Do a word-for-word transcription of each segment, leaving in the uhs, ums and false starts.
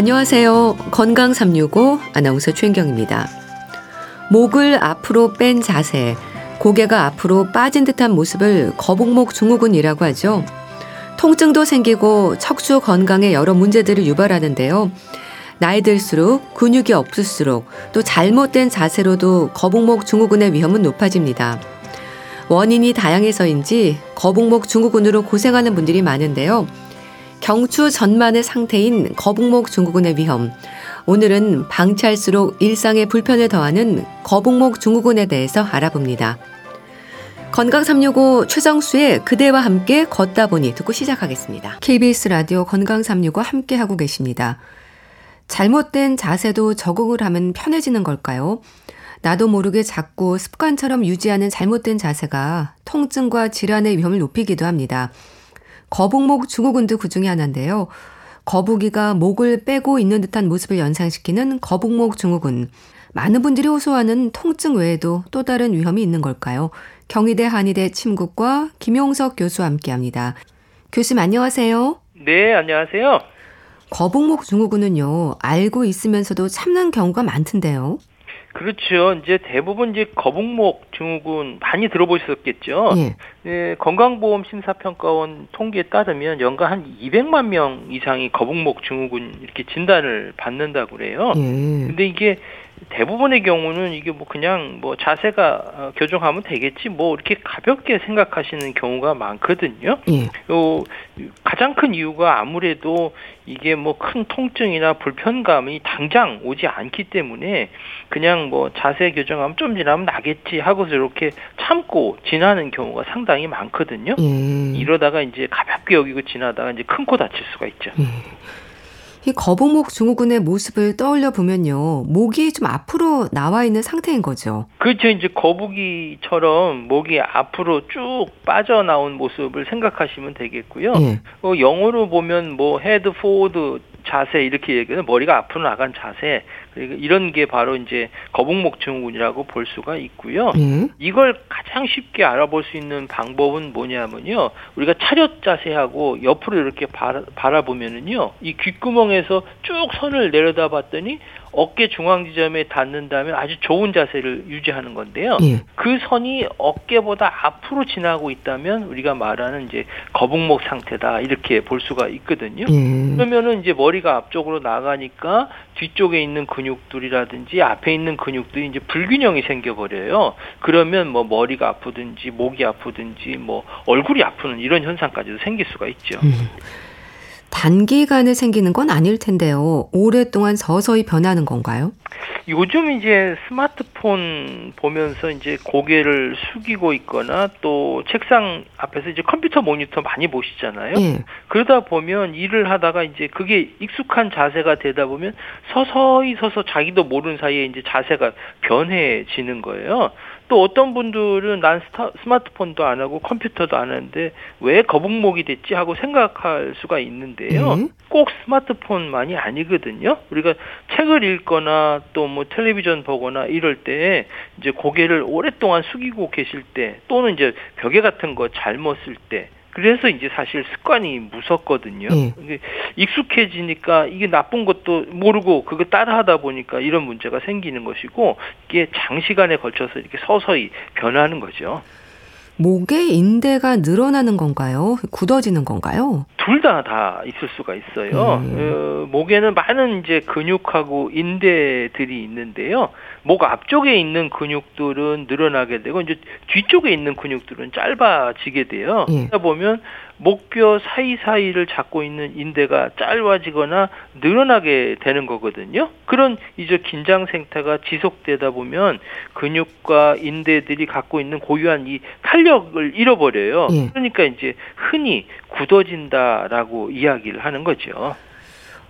안녕하세요. 건강삼육오 아나운서 최은경입니다. 목을 앞으로 뺀 자세, 고개가 앞으로 빠진 듯한 모습을 거북목 증후군이라고 하죠. 통증도 생기고 척추 건강에 여러 문제들을 유발하는데요. 나이 들수록 근육이 없을수록 또 잘못된 자세로도 거북목 증후군의 위험은 높아집니다. 원인이 다양해서인지 거북목 증후군으로 고생하는 분들이 많은데요. 경추 전만의 상태인 거북목 증후군의 위험, 오늘은 방치할수록 일상에 불편을 더하는 거북목 증후군에 대해서 알아봅니다. 건강삼육오 최정수의 그대와 함께 걷다 보니 듣고 시작하겠습니다. 케이비에스 라디오 건강삼육오 함께하고 계십니다. 잘못된 자세도 적응을 하면 편해지는 걸까요? 나도 모르게 자꾸 습관처럼 유지하는 잘못된 자세가 통증과 질환의 위험을 높이기도 합니다. 거북목 증후군도 그 중에 하나인데요. 거북이가 목을 빼고 있는 듯한 모습을 연상시키는 거북목 증후군. 많은 분들이 호소하는 통증 외에도 또 다른 위험이 있는 걸까요? 경희대 한의대 침구과 김용석 교수와 함께합니다. 교수님 안녕하세요. 네, 안녕하세요. 거북목 증후군은요, 알고 있으면서도 참는 경우가 많던데요. 그렇죠. 이제 대부분 이제 거북목 증후군 많이 들어보셨겠죠. 예. 예, 건강보험심사평가원 통계에 따르면 연간 한 이백만 명 이상이 거북목 증후군 이렇게 진단을 받는다고 그래요. 예. 근데 이게 대부분의 경우는 이게 뭐 그냥 뭐 자세가 교정하면 되겠지 뭐 이렇게 가볍게 생각하시는 경우가 많거든요. 예. 요 가장 큰 이유가 아무래도 이게 뭐 큰 통증이나 불편감이 당장 오지 않기 때문에 그냥 뭐 자세 교정하면 좀 지나면 나겠지 하고서 이렇게 참고 지나는 경우가 상당히 많거든요. 예. 이러다가 이제 가볍게 여기고 지나다가 이제 큰 코 다칠 수가 있죠. 예. 이 거북목 증후군의 모습을 떠올려 보면요, 목이 좀 앞으로 나와 있는 상태인 거죠. 그렇죠. 이제 거북이처럼 목이 앞으로 쭉 빠져나온 모습을 생각하시면 되겠고요. 예. 어, 영어로 보면 뭐 헤드 포워드 자세 이렇게 얘기하는 머리가 앞으로 나간 자세, 이런 게 바로 이제 거북목 증후군이라고 볼 수가 있고요. 예. 이걸 가장 쉽게 알아볼 수 있는 방법은 뭐냐면요, 우리가 차렷 자세하고 옆으로 이렇게 바라, 바라보면은요, 이 귓구멍에서 쭉 손을 내려다봤더니 어깨 중앙 지점에 닿는다면 아주 좋은 자세를 유지하는 건데요. 예. 그 선이 어깨보다 앞으로 지나고 있다면 우리가 말하는 이제 거북목 상태다, 이렇게 볼 수가 있거든요. 예. 그러면은 이제 머리가 앞쪽으로 나가니까 뒤쪽에 있는 근육들이라든지 앞에 있는 근육들이 이제 불균형이 생겨버려요. 그러면 뭐 머리가 아프든지 목이 아프든지 뭐 얼굴이 아프는 이런 현상까지도 생길 수가 있죠. 음. 단기간에 생기는 건 아닐 텐데요. 오랫동안 서서히 변하는 건가요? 요즘 이제 스마트폰 보면서 이제 고개를 숙이고 있거나 또 책상 앞에서 이제 컴퓨터 모니터 많이 보시잖아요. 예. 그러다 보면 일을 하다가 이제 그게 익숙한 자세가 되다 보면 서서히 서서 자기도 모르는 사이에 이제 자세가 변해지는 거예요. 또 어떤 분들은 난 스타, 스마트폰도 안 하고 컴퓨터도 안 하는데 왜 거북목이 됐지 하고 생각할 수가 있는데요. 음? 꼭 스마트폰만이 아니거든요. 우리가 책을 읽거나 또 뭐 텔레비전 보거나 이럴 때 이제 고개를 오랫동안 숙이고 계실 때 또는 이제 벽에 같은 거 잘못 쓸 때, 그래서 이제 사실 습관이 무섭거든요. 음. 익숙해지니까 이게 나쁜 것도 모르고 그거 따라하다 보니까 이런 문제가 생기는 것이고, 이게 장시간에 걸쳐서 이렇게 서서히 변하는 거죠. 목의 인대가 늘어나는 건가요? 굳어지는 건가요? 둘 다 다 있을 수가 있어요. 음. 어, 목에는 많은 이제 근육하고 인대들이 있는데요. 목 앞쪽에 있는 근육들은 늘어나게 되고 이제 뒤쪽에 있는 근육들은 짧아지게 돼요. 음. 그러다 보면 목뼈 사이사이를 잡고 있는 인대가 짧아지거나 늘어나게 되는 거거든요. 그런 이제 긴장 상태가 지속되다 보면 근육과 인대들이 갖고 있는 고유한 이 탄력을 잃어버려요. 예. 그러니까 이제 흔히 굳어진다라고 이야기를 하는 거죠.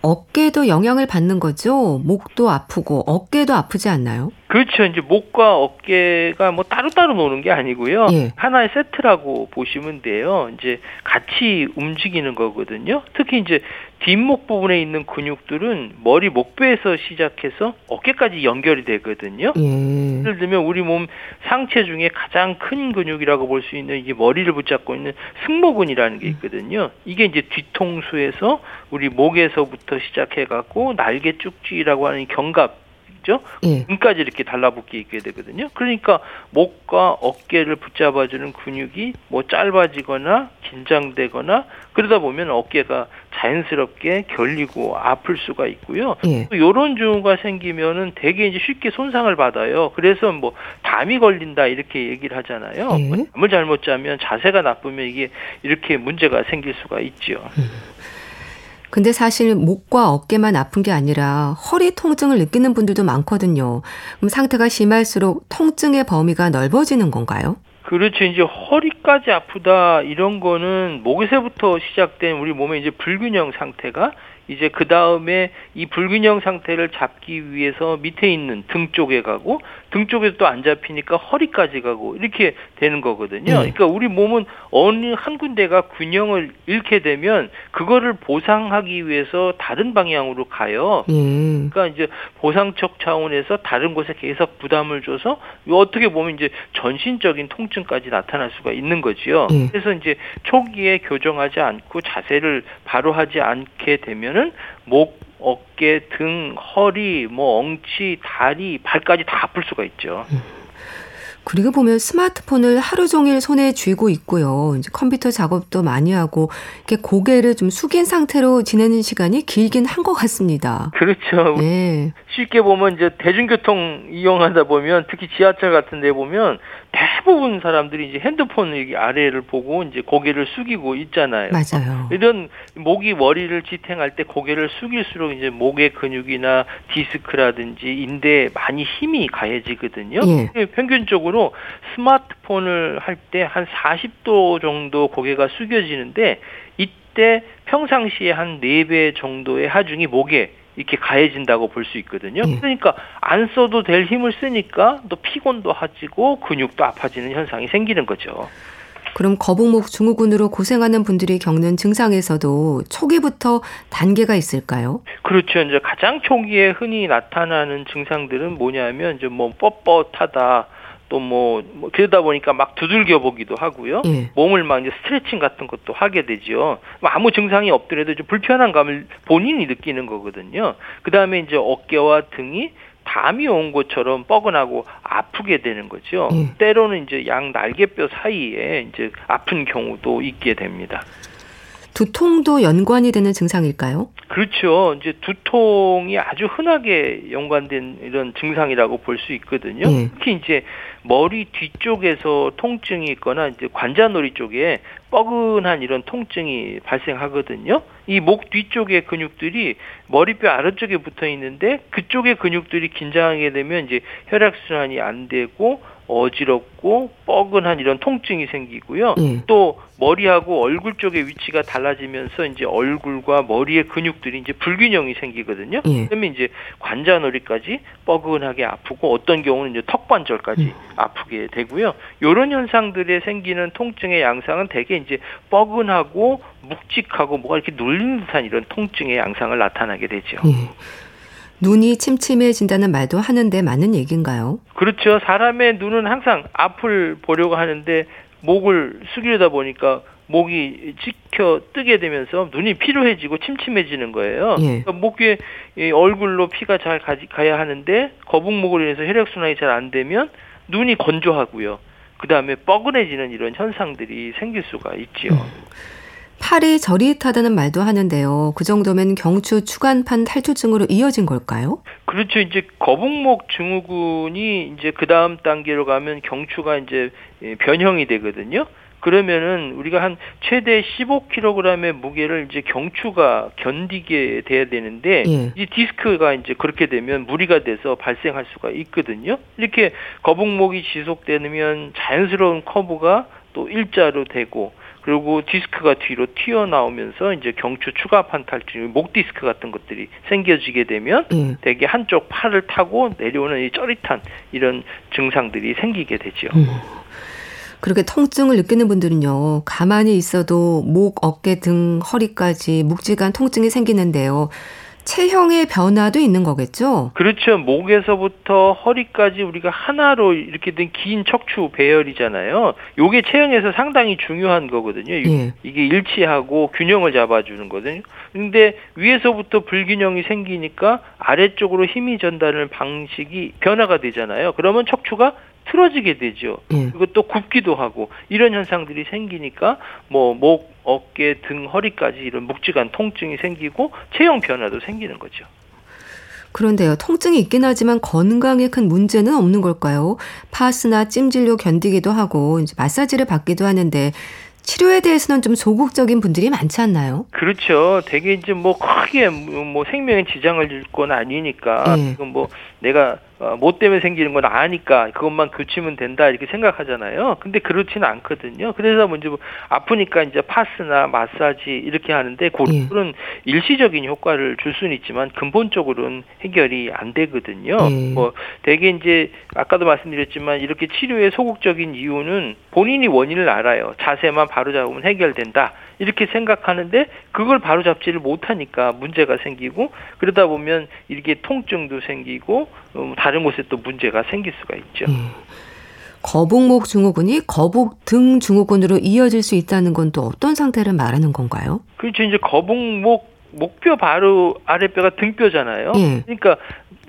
어깨도 영향을 받는 거죠? 목도 아프고 어깨도 아프지 않나요? 그렇죠. 이제 목과 어깨가 뭐 따로따로 노는 게 아니고요. 예. 하나의 세트라고 보시면 돼요. 이제 같이 움직이는 거거든요. 특히 이제 뒷목 부분에 있는 근육들은 머리 목뼈에서 시작해서 어깨까지 연결이 되거든요. 예. 예를 들면 우리 몸 상체 중에 가장 큰 근육이라고 볼 수 있는 이게 머리를 붙잡고 있는 승모근이라는 게 있거든요. 이게 이제 뒤통수에서 우리 목에서부터 시작해갖고 날개 쭉지라고 하는 견갑 그죠? 예. 등까지 이렇게 달라붙게 있게 되거든요. 그러니까 목과 어깨를 붙잡아주는 근육이 뭐 짧아지거나 긴장되거나 그러다 보면 어깨가 자연스럽게 결리고 아플 수가 있고요. 예. 또 이런 증후가 생기면은 되게 이제 쉽게 손상을 받아요. 그래서 뭐 담이 걸린다 이렇게 얘기를 하잖아요. 예. 뭐 잠을 잘못 자면 자세가 나쁘면 이게 이렇게 문제가 생길 수가 있죠. 음. 근데 사실 목과 어깨만 아픈 게 아니라 허리 통증을 느끼는 분들도 많거든요. 그럼 상태가 심할수록 통증의 범위가 넓어지는 건가요? 그렇죠. 이제 허리까지 아프다 이런 거는 목에서부터 시작된 우리 몸의 이제 불균형 상태가 이제 그 다음에 이 불균형 상태를 잡기 위해서 밑에 있는 등 쪽에 가고 등 쪽에서 또 안 잡히니까 허리까지 가고 이렇게 되는 거거든요. 네. 그러니까 우리 몸은 어느 한 군데가 균형을 잃게 되면 그거를 보상하기 위해서 다른 방향으로 가요. 네. 그러니까 이제 보상적 차원에서 다른 곳에 계속 부담을 줘서 어떻게 보면 이제 전신적인 통증까지 나타날 수가 있는 거지요. 네. 그래서 이제 초기에 교정하지 않고 자세를 바로 하지 않게 되면은 목, 어깨, 등, 허리, 뭐 엉치, 다리, 발까지 다 아플 수가 있죠. 그리고 보면 스마트폰을 하루 종일 손에 쥐고 있고요. 이제 컴퓨터 작업도 많이 하고 이렇게 고개를 좀 숙인 상태로 지내는 시간이 길긴 한 것 같습니다. 그렇죠. 네. 쉽게 보면 이제 대중교통 이용하다 보면 특히 지하철 같은 데 보면 대부분 사람들이 이제 핸드폰 여기 아래를 보고 이제 고개를 숙이고 있잖아요. 맞아요. 이런 목이 머리를 지탱할 때 고개를 숙일수록 이제 목의 근육이나 디스크라든지 인대에 많이 힘이 가해지거든요. 예. 평균적으로 스마트폰을 할 때 한 사십 도 정도 고개가 숙여지는데 이때 평상시에 한 네 배 정도의 하중이 목에 이렇게 가해진다고 볼 수 있거든요. 그러니까 안 써도 될 힘을 쓰니까 또 피곤도 하지고 근육도 아파지는 현상이 생기는 거죠. 그럼 거북목 증후군으로 고생하는 분들이 겪는 증상에서도 초기부터 단계가 있을까요? 그렇죠. 이제 가장 초기에 흔히 나타나는 증상들은 뭐냐면 이제 뭐 뻣뻣하다. 또 뭐, 뭐 그러다 보니까 막 두들겨 보기도 하고요. 예. 몸을 막 이제 스트레칭 같은 것도 하게 되죠. 아무 증상이 없더라도 좀 불편한 감을 본인이 느끼는 거거든요. 그 다음에 이제 어깨와 등이 담이 온 것처럼 뻐근하고 아프게 되는 거죠. 예. 때로는 이제 양 날개뼈 사이에 이제 아픈 경우도 있게 됩니다. 두통도 연관이 되는 증상일까요? 그렇죠. 이제 두통이 아주 흔하게 연관된 이런 증상이라고 볼 수 있거든요. 네. 특히 이제 머리 뒤쪽에서 통증이 있거나 이제 관자놀이 쪽에 뻐근한 이런 통증이 발생하거든요. 이 목 뒤쪽의 근육들이 머리뼈 아래쪽에 붙어 있는데 그쪽의 근육들이 긴장하게 되면 이제 혈액순환이 안 되고 어지럽고 뻐근한 이런 통증이 생기고요. 음. 또 머리하고 얼굴 쪽의 위치가 달라지면서 이제 얼굴과 머리의 근육들이 이제 불균형이 생기거든요. 음. 그러면 이제 관자놀이까지 뻐근하게 아프고 어떤 경우는 이제 턱관절까지 음. 아프게 되고요. 이런 현상들에 생기는 통증의 양상은 대개 이제 뻐근하고 묵직하고 뭐가 이렇게 눌리는 듯한 이런 통증의 양상을 나타나게 되죠. 음. 눈이 침침해진다는 말도 하는데 맞는 얘기인가요? 그렇죠. 사람의 눈은 항상 앞을 보려고 하는데 목을 숙이려다 보니까 목이 찍혀 뜨게 되면서 눈이 피로해지고 침침해지는 거예요. 예. 그러니까 목 위에 얼굴로 피가 잘 가지, 가야 하는데 거북목으로 인해서 혈액순환이 잘 안 되면 눈이 건조하고요. 그다음에 뻐근해지는 이런 현상들이 생길 수가 있지요. 음. 팔이 저릿하다는 말도 하는데요. 그 정도면 경추 추간판 탈출증으로 이어진 걸까요? 그렇죠. 이제 거북목 증후군이 이제 그 다음 단계로 가면 경추가 이제 변형이 되거든요. 그러면은 우리가 한 최대 십오 킬로그램의 무게를 이제 경추가 견디게 돼야 되는데 예. 이 디스크가 이제 그렇게 되면 무리가 돼서 발생할 수가 있거든요. 이렇게 거북목이 지속되면 자연스러운 커브가 또 일자로 되고 그리고 디스크가 뒤로 튀어나오면서 이제 경추 추간판 탈출증, 목 디스크 같은 것들이 생겨지게 되면 음. 되게 한쪽 팔을 타고 내려오는 이 쩌릿한 이런 증상들이 생기게 되죠. 음. 그렇게 통증을 느끼는 분들은요, 가만히 있어도 목, 어깨, 등, 허리까지 묵직한 통증이 생기는데요. 체형의 변화도 있는 거겠죠? 그렇죠. 목에서부터 허리까지 우리가 하나로 이렇게 된 긴 척추 배열이잖아요. 요게 체형에서 상당히 중요한 거거든요. 예. 이게 일치하고 균형을 잡아주는 거거든요. 근데 위에서부터 불균형이 생기니까 아래쪽으로 힘이 전달하는 방식이 변화가 되잖아요. 그러면 척추가 틀어지게 되죠. 음. 그리고 또 굽기도 하고 이런 현상들이 생기니까 뭐 목, 어깨, 등, 허리까지 이런 묵직한 통증이 생기고 체형 변화도 생기는 거죠. 그런데요, 통증이 있긴 하지만 건강에 큰 문제는 없는 걸까요? 파스나 찜질로 견디기도 하고 이제 마사지를 받기도 하는데 치료에 대해서는 좀 소극적인 분들이 많지 않나요? 그렇죠. 되게 이제 뭐 크게 뭐 생명에 지장을 줄 건 아니니까 네. 지금 뭐 내가 뭐 때문에 생기는 건 아니까 그것만 고치면 된다 이렇게 생각하잖아요. 근데 그렇지는 않거든요. 그래서 먼저 뭐 아프니까 이제 파스나 마사지 이렇게 하는데 그거는 네. 일시적인 효과를 줄 수는 있지만 근본적으로는 해결이 안 되거든요. 네. 뭐 되게 이제 아까도 말씀드렸지만 이렇게 치료에 소극적인 이유는 본인이 원인을 알아요. 자세만 바로 잡으면 해결된다 이렇게 생각하는데 그걸 바로 잡지를 못하니까 문제가 생기고 그러다 보면 이렇게 통증도 생기고 다른 곳에 또 문제가 생길 수가 있죠. 음. 거북목 증후군이 거북 등 증후군으로 이어질 수 있다는 건 또 어떤 상태를 말하는 건가요? 그렇죠. 이제 거북목 목뼈 바로 아랫뼈가 등뼈잖아요. 예. 그러니까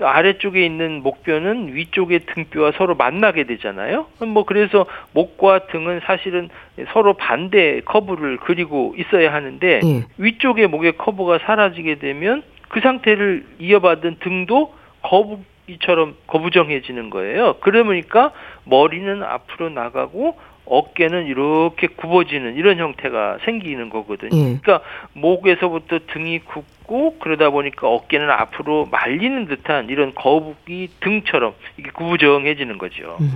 아래쪽에 있는 목뼈는 위쪽의 등뼈와 서로 만나게 되잖아요. 뭐 그래서 목과 등은 사실은 서로 반대 커브를 그리고 있어야 하는데 예. 위쪽의 목의 커브가 사라지게 되면 그 상태를 이어받은 등도 거북이처럼 거부정해지는 거예요. 그러니까 머리는 앞으로 나가고 어깨는 이렇게 굽어지는 이런 형태가 생기는 거거든요. 예. 그러니까 목에서부터 등이 굽고 그러다 보니까 어깨는 앞으로 말리는 듯한 이런 거북이 등처럼 이게 구부정해지는 거죠. 음.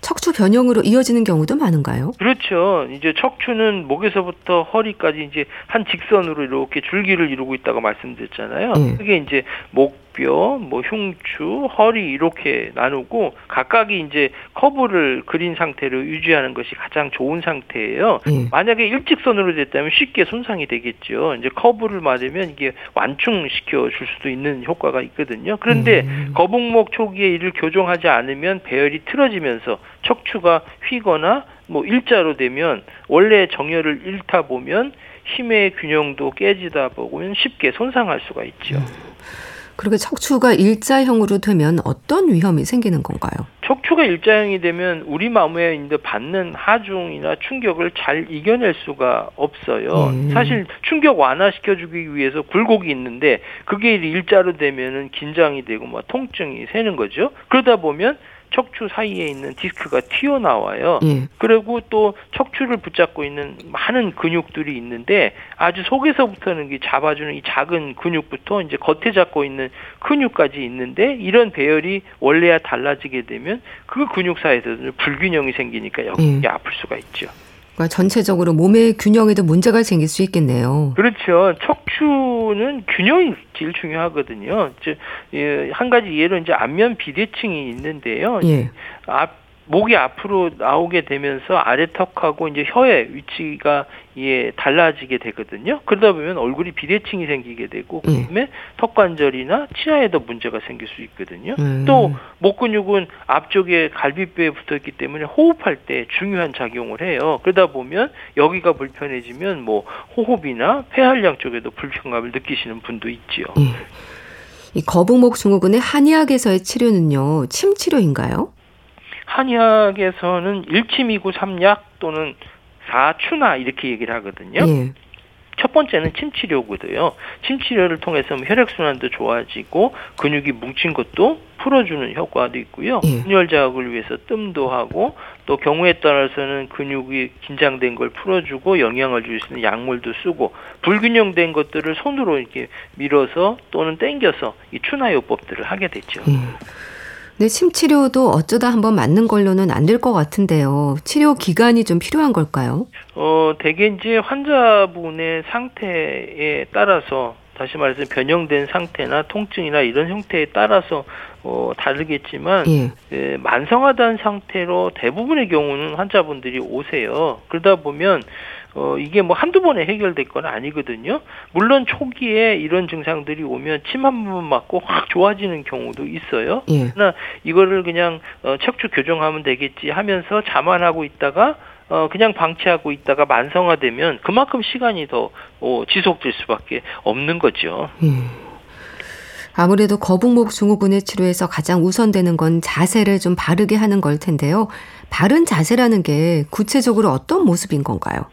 척추 변형으로 이어지는 경우도 많은가요? 그렇죠. 이제 척추는 목에서부터 허리까지 이제 한 직선으로 이렇게 줄기를 이루고 있다고 말씀드렸잖아요. 음. 그게 이제 목뼈, 뭐 흉추, 허리 이렇게 나누고 각각이 이제 커브를 그린 상태로 유지하는 것이 가장 좋은 상태예요. 음. 만약에 일직선으로 됐다면 쉽게 손상이 되겠죠. 이제 커브를 맞으면 이게 완충시켜 줄 수도 있는 효과가 있거든요. 그런데 음. 거북목 초기에 이를 교정하지 않으면 배열이 틀어지면서 척추가 휘거나 뭐 일자로 되면 원래 정렬을 잃다 보면 힘의 균형도 깨지다 보면 쉽게 손상할 수가 있죠. 음. 그렇게 척추가 일자형으로 되면 어떤 위험이 생기는 건가요? 척추가 일자형이 되면 우리 마음에 있는 받는 하중이나 충격을 잘 이겨낼 수가 없어요. 음. 사실 충격 완화시켜주기 위해서 굴곡이 있는데 그게 일자로 되면은 긴장이 되고 막 통증이 새는 거죠. 그러다 보면 척추 사이에 있는 디스크가 튀어나와요. 음. 그리고 또 척추를 붙잡고 있는 많은 근육들이 있는데 아주 속에서부터는 잡아주는 이 작은 근육부터 이제 겉에 잡고 있는 근육까지 있는데 이런 배열이 원래야 달라지게 되면 그 근육 사이에서 불균형이 생기니까 여기 음. 아플 수가 있죠. 그러니까 전체적으로 몸의 균형에도 문제가 생길 수 있겠네요. 그렇죠. 척추는 균형이 제일 중요하거든요. 이제 한 가지 예로 이제 안면 비대칭이 있는데요. 예. 앞 목이 앞으로 나오게 되면서 아래 턱하고 이제 혀의 위치가 예, 달라지게 되거든요. 그러다 보면 얼굴이 비대칭이 생기게 되고 그다음에 음. 턱 관절이나 치아에도 문제가 생길 수 있거든요. 음. 또 목 근육은 앞쪽에 갈비뼈에 붙어있기 때문에 호흡할 때 중요한 작용을 해요. 그러다 보면 여기가 불편해지면 뭐 호흡이나 폐활량 쪽에도 불편감을 느끼시는 분도 있지요. 음. 이 거북목 증후군의 한의학에서의 치료는요, 침치료인가요? 한의학에서는 일침이구 삼약 또는 사추나 이렇게 얘기를 하거든요. 예. 첫 번째는 침치료고요. 침치료를 통해서 혈액순환도 좋아지고 근육이 뭉친 것도 풀어주는 효과도 있고요. 예. 분열 자극을 위해서 뜸도 하고 또 경우에 따라서는 근육이 긴장된 걸 풀어주고 영향을 줄 수 있는 약물도 쓰고 불균형된 것들을 손으로 이렇게 밀어서 또는 당겨서 이 추나 요법들을 하게 되죠. 예. 네, 침치료도 어쩌다 한번 맞는 걸로는 안 될 것 같은데요. 치료 기간이 좀 필요한 걸까요? 어, 대개 이제 환자분의 상태에 따라서, 다시 말해서 변형된 상태나 통증이나 이런 형태에 따라서 어, 다르겠지만 예. 예, 만성하다는 상태로 대부분의 경우는 환자분들이 오세요. 그러다 보면 어, 이게 뭐 한두 번에 해결될 건 아니거든요. 물론 초기에 이런 증상들이 오면 침 한 번 맞고 확 좋아지는 경우도 있어요. 예. 그러나 이거를 그냥 어, 척추 교정하면 되겠지 하면서 자만하고 있다가 어, 그냥 방치하고 있다가 만성화되면 그만큼 시간이 더 어, 지속될 수밖에 없는 거죠. 음. 아무래도 거북목 증후군의 치료에서 가장 우선되는 건 자세를 좀 바르게 하는 걸 텐데요. 바른 자세라는 게 구체적으로 어떤 모습인 건가요?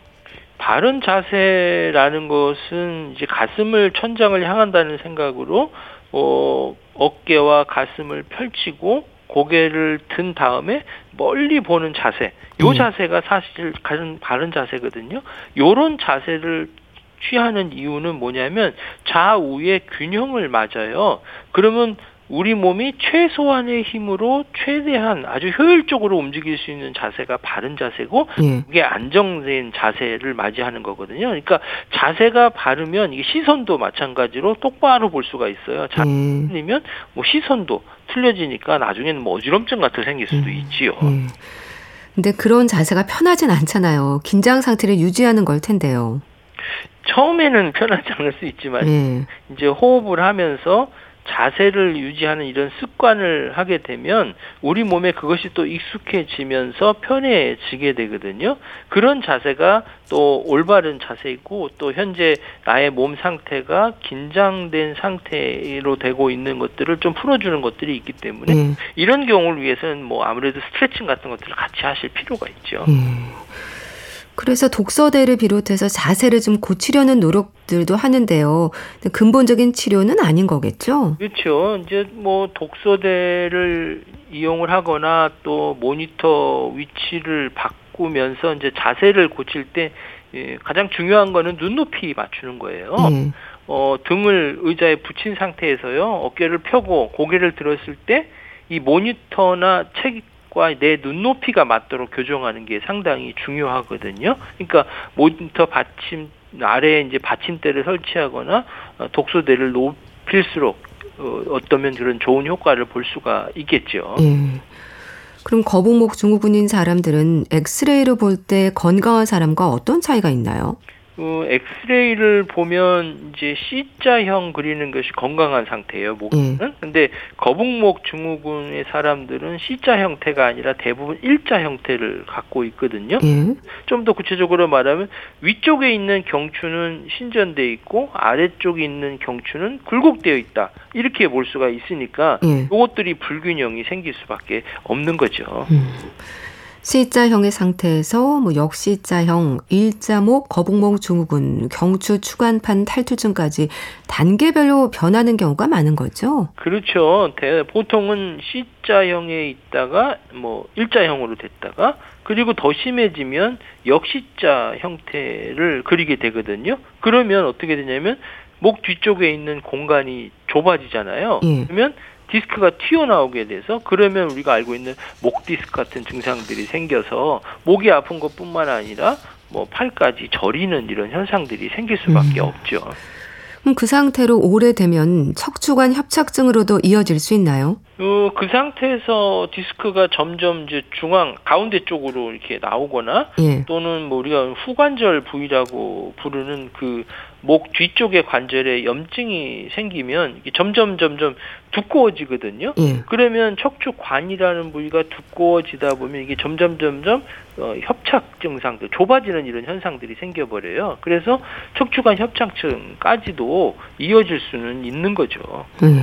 바른 자세라는 것은 이제 가슴을 천장을 향한다는 생각으로 어, 어깨와 가슴을 펼치고 고개를 든 다음에 멀리 보는 자세. 요 음. 자세가 사실 가장 바른 자세거든요. 요런 자세를 취하는 이유는 뭐냐면 좌우의 균형을 맞아요. 그러면 우리 몸이 최소한의 힘으로 최대한 아주 효율적으로 움직일 수 있는 자세가 바른 자세고 예. 이게 안정된 자세를 맞이하는 거거든요. 그러니까 자세가 바르면 이게 시선도 마찬가지로 똑바로 볼 수가 있어요. 자세면 음. 뭐 시선도 틀려지니까 나중에는 뭐 어지럼증 같은 게 생길 수도 음. 있지요. 음. 근데 그런 자세가 편하진 않잖아요. 긴장 상태를 유지하는 걸 텐데요. 처음에는 편하지 않을 수 있지만 예. 이제 호흡을 하면서 자세를 유지하는 이런 습관을 하게 되면 우리 몸에 그것이 또 익숙해지면서 편해지게 되거든요. 그런 자세가 또 올바른 자세이고 또 현재 나의 몸 상태가 긴장된 상태로 되고 있는 것들을 좀 풀어주는 것들이 있기 때문에 음. 이런 경우를 위해서는 뭐 아무래도 스트레칭 같은 것들을 같이 하실 필요가 있죠. 음. 그래서 독서대를 비롯해서 자세를 좀 고치려는 노력들도 하는데요. 근본적인 치료는 아닌 거겠죠? 그렇죠. 이제 뭐 독서대를 이용을 하거나 또 모니터 위치를 바꾸면서 이제 자세를 고칠 때 가장 중요한 거는 눈높이 맞추는 거예요. 음. 어, 등을 의자에 붙인 상태에서요. 어깨를 펴고 고개를 들었을 때 이 모니터나 책 과 내 눈높이가 맞도록 교정하는 게 상당히 중요하거든요. 그러니까 모니터 받침 아래에 이제 받침대를 설치하거나 독서대를 높일수록 어떠면 그런 좋은 효과를 볼 수가 있겠죠. 음. 그럼 거북목 증후군인 사람들은 엑스레이를 볼 때 건강한 사람과 어떤 차이가 있나요? 어, 엑스레이를 보면 이제 C자형 그리는 것이 건강한 상태예요. 목은. 음. 근데 거북목 증후군의 사람들은 C자 형태가 아니라 대부분 일자 형태를 갖고 있거든요. 음. 좀 더 구체적으로 말하면 위쪽에 있는 경추는 신전되어 있고 아래쪽에 있는 경추는 굴곡되어 있다. 이렇게 볼 수가 있으니까 음. 이것들이 불균형이 생길 수밖에 없는 거죠. 음. C자형의 상태에서 뭐 역C자형, 일자목, 거북목 증후군, 경추 추간판 탈출증까지 단계별로 변하는 경우가 많은 거죠? 그렇죠. 대, 보통은 C자형에 있다가 뭐 일자형으로 됐다가 그리고 더 심해지면 역C자 형태를 그리게 되거든요. 그러면 어떻게 되냐면 목 뒤쪽에 있는 공간이 좁아지잖아요. 예. 그러면 디스크가 튀어나오게 돼서 그러면 우리가 알고 있는 목 디스크 같은 증상들이 생겨서 목이 아픈 것뿐만 아니라 뭐 팔까지 저리는 이런 현상들이 생길 수밖에 음. 없죠. 그럼 그 상태로 오래되면 척추관 협착증으로도 이어질 수 있나요? 어, 그 상태에서 디스크가 점점 이제 중앙 가운데 쪽으로 이렇게 나오거나 예. 또는 뭐 우리가 후관절 부위라고 부르는 그 목 뒤쪽의 관절에 염증이 생기면 이게 점점 점점 두꺼워지거든요. 예. 그러면 척추관이라는 부위가 두꺼워지다 보면 이게 점점 점점 어, 협착 증상들, 좁아지는 이런 현상들이 생겨버려요. 그래서 척추관 협착증까지도 이어질 수는 있는 거죠. 음.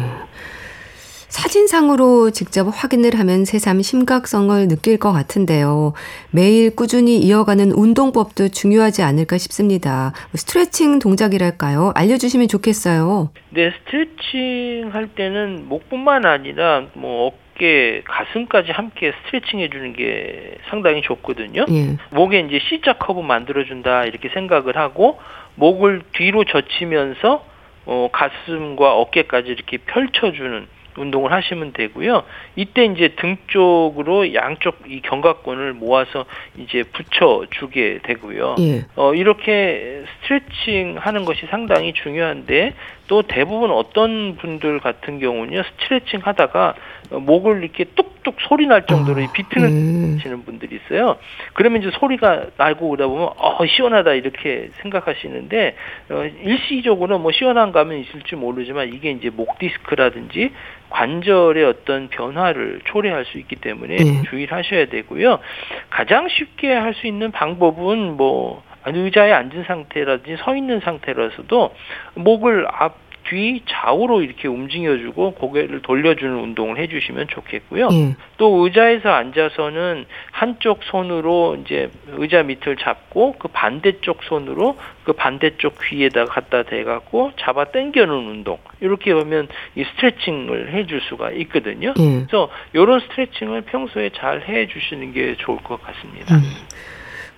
사진상으로 직접 확인을 하면 새삼 심각성을 느낄 것 같은데요. 매일 꾸준히 이어가는 운동법도 중요하지 않을까 싶습니다. 스트레칭 동작이랄까요? 알려주시면 좋겠어요. 네, 스트레칭 할 때는 목뿐만 아니라 뭐 어깨, 가슴까지 함께 스트레칭 해주는 게 상당히 좋거든요. 예. 목에 이제 C자 커브 만들어준다 이렇게 생각을 하고 목을 뒤로 젖히면서 어, 가슴과 어깨까지 이렇게 펼쳐주는 운동을 하시면 되고요. 이때 이제 등 쪽으로 양쪽 이 견갑근을 모아서 이제 붙여 주게 되고요. 예. 어, 이렇게 스트레칭 하는 것이 상당히 중요한데 또 대부분 어떤 분들 같은 경우는요, 스트레칭 하다가 목을 이렇게 뚝뚝 소리 날 정도로 아, 비트는 하시는 예. 분들이 있어요. 그러면 이제 소리가 나고 오다 보면 어, 시원하다 이렇게 생각하시는데 어, 일시적으로는 뭐 시원한 감은 있을지 모르지만 이게 이제 목 디스크라든지 관절의 어떤 변화를 초래할 수 있기 때문에 네. 주의를 하셔야 되고요. 가장 쉽게 할 수 있는 방법은 뭐 의자에 앉은 상태라든지 서 있는 상태라서도 목을 앞, 뒤, 좌우로 이렇게 움직여주고 고개를 돌려주는 운동을 해주시면 좋겠고요. 네. 또 의자에서 앉아서는 한쪽 손으로 이제 의자 밑을 잡고 그 반대쪽 손으로 그 반대쪽 귀에다 갖다 대갖고 잡아 당겨놓는 운동. 이렇게 보면 이 스트레칭을 해줄 수가 있거든요. 네. 그래서 이런 스트레칭을 평소에 잘 해주시는 게 좋을 것 같습니다. 음.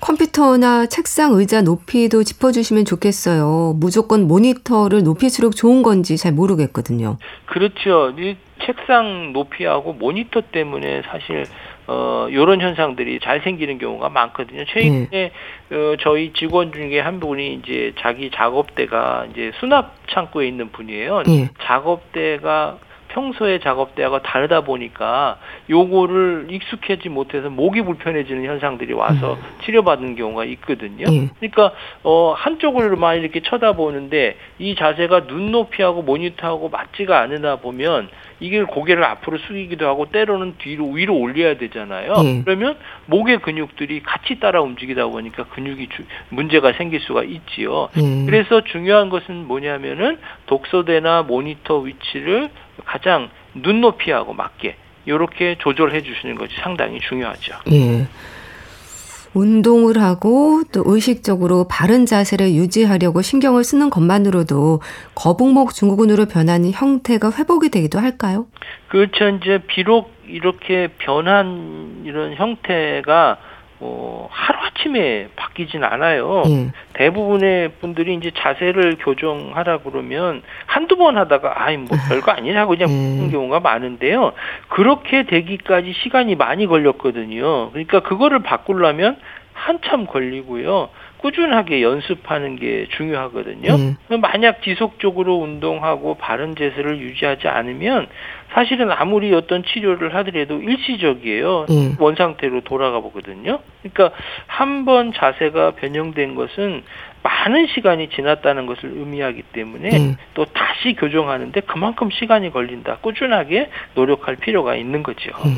컴퓨터나 책상 의자 높이도 짚어주시면 좋겠어요. 무조건 모니터를 높일수록 좋은 건지 잘 모르겠거든요. 그렇죠. 이 책상 높이하고 모니터 때문에 사실 어, 요런 현상들이 잘 생기는 경우가 많거든요. 최근에, 네. 어, 저희 직원 중에 한 분이 이제 자기 작업대가 이제 수납 창고에 있는 분이에요. 네. 작업대가 평소에 작업대하고 다르다 보니까 요거를 익숙하지 못해서 목이 불편해지는 현상들이 와서 음. 치료받는 경우가 있거든요. 음. 그러니까 어, 한쪽으로만 이렇게 쳐다보는데 이 자세가 눈높이하고 모니터하고 맞지가 않으다 보면 이게 고개를 앞으로 숙이기도 하고 때로는 뒤로 위로 올려야 되잖아요. 음. 그러면 목의 근육들이 같이 따라 움직이다 보니까 근육이 주, 문제가 생길 수가 있지요. 음. 그래서 중요한 것은 뭐냐면은 독서대나 모니터 위치를 가장 눈높이하고 맞게 이렇게 조절해 주시는 것이 상당히 중요하죠. 예. 운동을 하고 또 의식적으로 바른 자세를 유지하려고 신경을 쓰는 것만으로도 거북목 증후군으로 변하는 형태가 회복이 되기도 할까요? 그렇죠. 이제 비록 이렇게 변한 이런 형태가 어, 하루아침에 바뀌진 않아요. 음. 대부분의 분들이 이제 자세를 교정하라 그러면 한두 번 하다가, 아이, 뭐 별거 아니라고 그냥 묻는 음. 경우가 많은데요. 그렇게 되기까지 시간이 많이 걸렸거든요. 그러니까 그거를 바꾸려면 한참 걸리고요. 꾸준하게 연습하는 게 중요하거든요. 음. 만약 지속적으로 운동하고 바른 자세를 유지하지 않으면 사실은 아무리 어떤 치료를 하더라도 일시적이에요. 음. 원상태로 돌아가 보거든요. 그러니까 한 번 자세가 변형된 것은 많은 시간이 지났다는 것을 의미하기 때문에 음. 또 다시 교정하는데 그만큼 시간이 걸린다. 꾸준하게 노력할 필요가 있는 거죠. 음.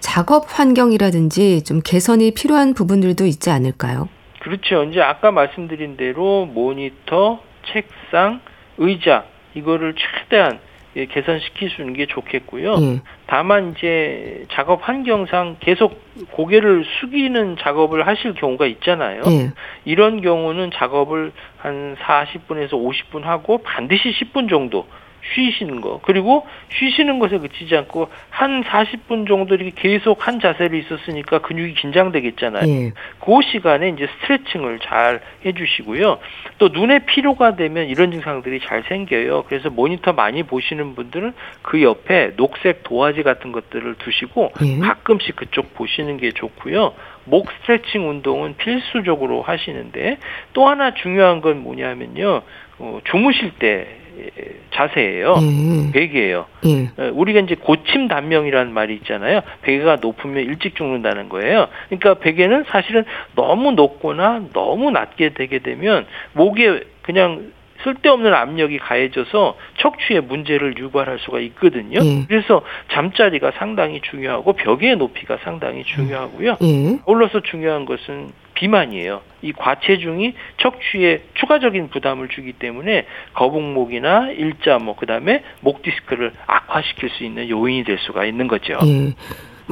작업 환경이라든지 좀 개선이 필요한 부분들도 있지 않을까요? 그렇죠. 이제 아까 말씀드린 대로 모니터, 책상, 의자 이거를 최대한 개선시키시는 게 좋겠고요. 음. 다만 이제 작업 환경상 계속 고개를 숙이는 작업을 하실 경우가 있잖아요. 음. 이런 경우는 작업을 한 사십 분에서 오십 분 하고 반드시 십 분 정도 쉬시는 거. 그리고 쉬시는 것에 그치지 않고 한 사십 분 정도 이렇게 계속 한 자세로 있었으니까 근육이 긴장되겠잖아요. 예. 그 시간에 이제 스트레칭을 잘 해주시고요. 또 눈에 피로가 되면 이런 증상들이 잘 생겨요. 그래서 모니터 많이 보시는 분들은 그 옆에 녹색 도화지 같은 것들을 두시고 예. 가끔씩 그쪽 보시는 게 좋고요. 목 스트레칭 운동은 필수적으로 하시는데 또 하나 중요한 건 뭐냐면요. 어, 주무실 때 자세예요. 음. 베개예요. 음. 우리가 이제 고침 단명이라는 말이 있잖아요. 베개가 높으면 일찍 죽는다는 거예요. 그러니까 베개는 사실은 너무 높거나 너무 낮게 되게 되면 목에 그냥 쓸데없는 압력이 가해져서 척추에 문제를 유발할 수가 있거든요. 음. 그래서 잠자리가 상당히 중요하고 벽의 높이가 상당히 중요하고요. 음. 올라서 중요한 것은 비만이에요. 이 과체중이 척추에 추가적인 부담을 주기 때문에 거북목이나 일자목, 그다음에 목 디스크를 악화시킬 수 있는 요인이 될 수가 있는 거죠. 음.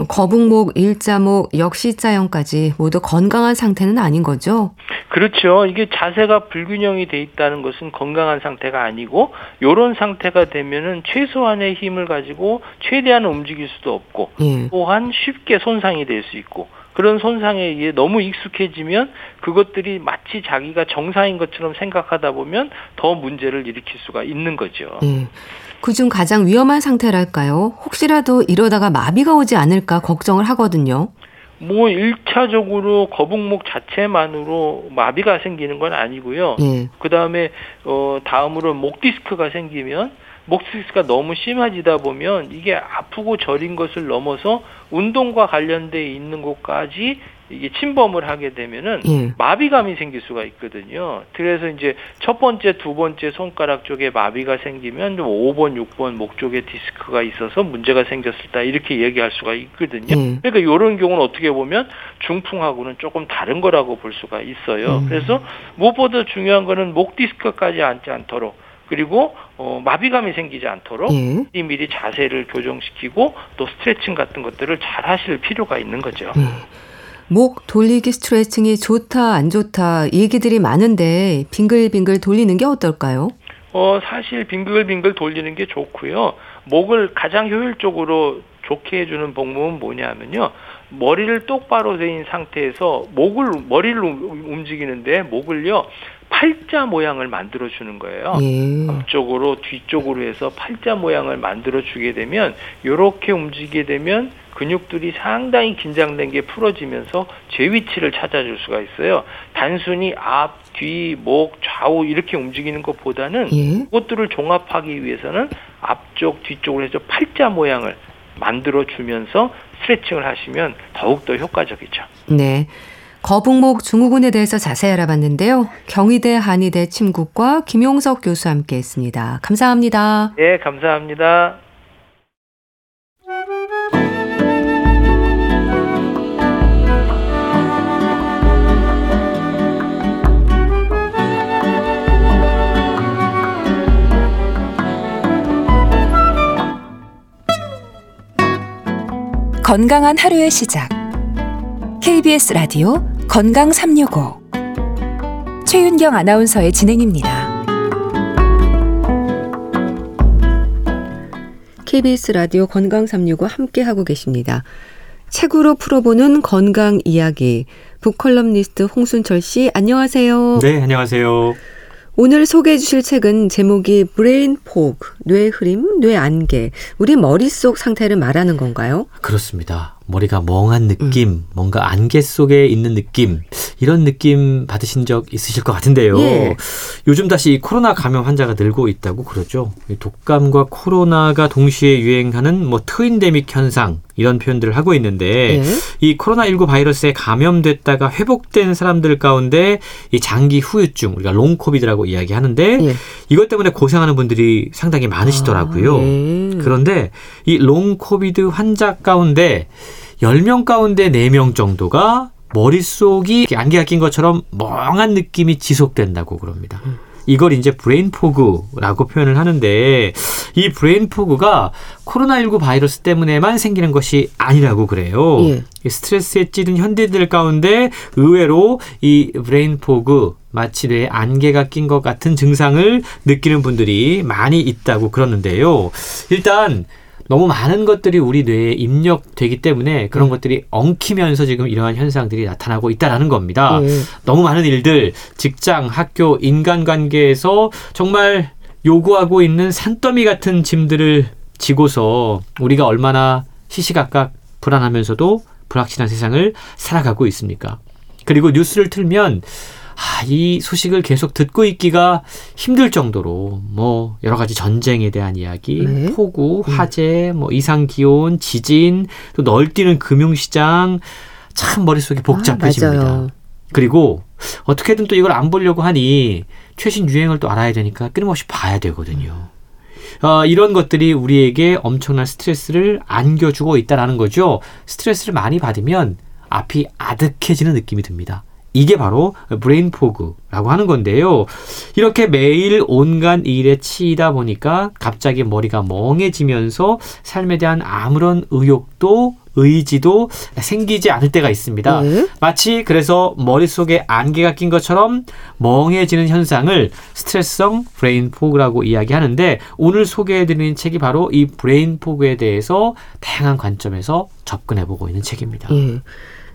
거북목, 일자목, 역시자형까지 모두 건강한 상태는 아닌 거죠? 그렇죠. 이게 자세가 불균형이 돼 있다는 것은 건강한 상태가 아니고 이런 상태가 되면은 최소한의 힘을 가지고 최대한 움직일 수도 없고 음. 또한 쉽게 손상이 될 수 있고 그런 손상에 의해 너무 익숙해지면 그것들이 마치 자기가 정상인 것처럼 생각하다 보면 더 문제를 일으킬 수가 있는 거죠. 음. 그중 가장 위험한 상태랄까요? 혹시라도 이러다가 마비가 오지 않을까 걱정을 하거든요. 뭐 일차적으로 거북목 자체만으로 마비가 생기는 건 아니고요. 예. 그다음에 어 다음으로 목 디스크가 생기면 목 디스크가 너무 심해지다 보면 이게 아프고 저린 것을 넘어서 운동과 관련돼 있는 것까지 이게 침범을 하게 되면은 예. 마비감이 생길 수가 있거든요. 그래서 이제 첫 번째, 두 번째 손가락 쪽에 마비가 생기면 오 번, 육 번 목 쪽에 디스크가 있어서 문제가 생겼었다 이렇게 얘기할 수가 있거든요. 예. 그러니까 이런 경우는 어떻게 보면 중풍하고는 조금 다른 거라고 볼 수가 있어요. 음. 그래서 무엇보다 중요한 거는 목 디스크까지 앉지 않도록 그리고 어, 마비감이 생기지 않도록 예. 미리 자세를 교정시키고 또 스트레칭 같은 것들을 잘 하실 필요가 있는 거죠. 예. 목 돌리기 스트레칭이 좋다 안 좋다 얘기들이 많은데 빙글빙글 돌리는 게 어떨까요? 어 사실 빙글빙글 돌리는 게 좋고요. 목을 가장 효율적으로 좋게 해주는 방법은 뭐냐면요. 머리를 똑바로 된 상태에서 목을 머리를 움직이는데 목을요. 팔자 모양을 만들어주는 거예요. 예. 앞쪽으로 뒤쪽으로 해서 팔자 모양을 만들어주게 되면 이렇게 움직이게 되면 근육들이 상당히 긴장된 게 풀어지면서 제 위치를 찾아줄 수가 있어요. 단순히 앞, 뒤, 목, 좌우 이렇게 움직이는 것보다는 예. 그것들을 종합하기 위해서는 앞쪽, 뒤쪽으로 해서 팔자 모양을 만들어주면서 스트레칭을 하시면 더욱더 효과적이죠. 네. 거북목 증후군에 대해서 자세히 알아봤는데요. 경희대 한의대 침구과 김용석 교수와 함께했습니다. 감사합니다. 네, 감사합니다. 건강한 하루의 시작. 케이비에스 라디오 건강삼육오 최윤경 아나운서의 진행입니다. 케이비에스 라디오 건강삼육오 함께하고 계십니다. 책으로 풀어보는 건강 이야기 북컬럼니스트 홍순철 씨 안녕하세요. 네, 안녕하세요. 오늘 소개해 주실 책은 제목이 브레인포그, 뇌 흐림, 뇌 안개, 우리 머릿속 상태를 말하는 건가요? 그렇습니다. 머리가 멍한 느낌, 음. 뭔가 안개 속에 있는 느낌, 이런 느낌 받으신 적 있으실 것 같은데요. 예. 요즘 다시 코로나 감염 환자가 늘고 있다고 그러죠. 독감과 코로나가 동시에 유행하는 뭐 트윈데믹 현상, 이런 표현들을 하고 있는데 예. 이 코로나십구 바이러스에 감염됐다가 회복된 사람들 가운데 이 장기 후유증, 우리가 롱코비드라고 이야기하는데 예. 이것 때문에 고생하는 분들이 상당히 많으시더라고요. 아, 예. 그런데 이 롱코비드 환자 가운데 열 명 가운데 네 명 정도가 머릿속이 안개가 낀 것처럼 멍한 느낌이 지속된다고 그럽니다. 음. 이걸 이제 브레인포그라고 표현을 하는데 이 브레인포그가 코로나십구 바이러스 때문에만 생기는 것이 아니라고 그래요. 예. 스트레스에 찌든 현대인들 가운데 의외로 이 브레인포그 마치 뇌에 안개가 낀 것 같은 증상을 느끼는 분들이 많이 있다고 그러는데요. 일단 너무 많은 것들이 우리 뇌에 입력되기 때문에 그런 음. 것들이 엉키면서 지금 이러한 현상들이 나타나고 있다라는 겁니다. 음. 너무 많은 일들, 직장, 학교, 인간관계에서 정말 요구하고 있는 산더미 같은 짐들을 지고서 우리가 얼마나 시시각각 불안하면서도 불확실한 세상을 살아가고 있습니까? 그리고 뉴스를 틀면 아, 이 소식을 계속 듣고 있기가 힘들 정도로 뭐 여러 가지 전쟁에 대한 이야기, 네. 폭우, 화재, 뭐 이상기온, 지진, 또 널뛰는 금융시장 참 머릿속이 복잡해집니다. 아, 그리고 어떻게든 또 이걸 안 보려고 하니 최신 유행을 또 알아야 되니까 끊임없이 봐야 되거든요. 어, 이런 것들이 우리에게 엄청난 스트레스를 안겨주고 있다는 거죠. 스트레스를 많이 받으면 앞이 아득해지는 느낌이 듭니다. 이게 바로 브레인포그라고 하는 건데요. 이렇게 매일 온갖 일에 치이다 보니까 갑자기 머리가 멍해지면서 삶에 대한 아무런 의욕도 의지도 생기지 않을 때가 있습니다. 네. 마치 그래서 머릿속에 안개가 낀 것처럼 멍해지는 현상을 스트레스성 브레인포그라고 이야기하는데 오늘 소개해드리는 책이 바로 이 브레인포그에 대해서 다양한 관점에서 접근해보고 있는 책입니다. 네.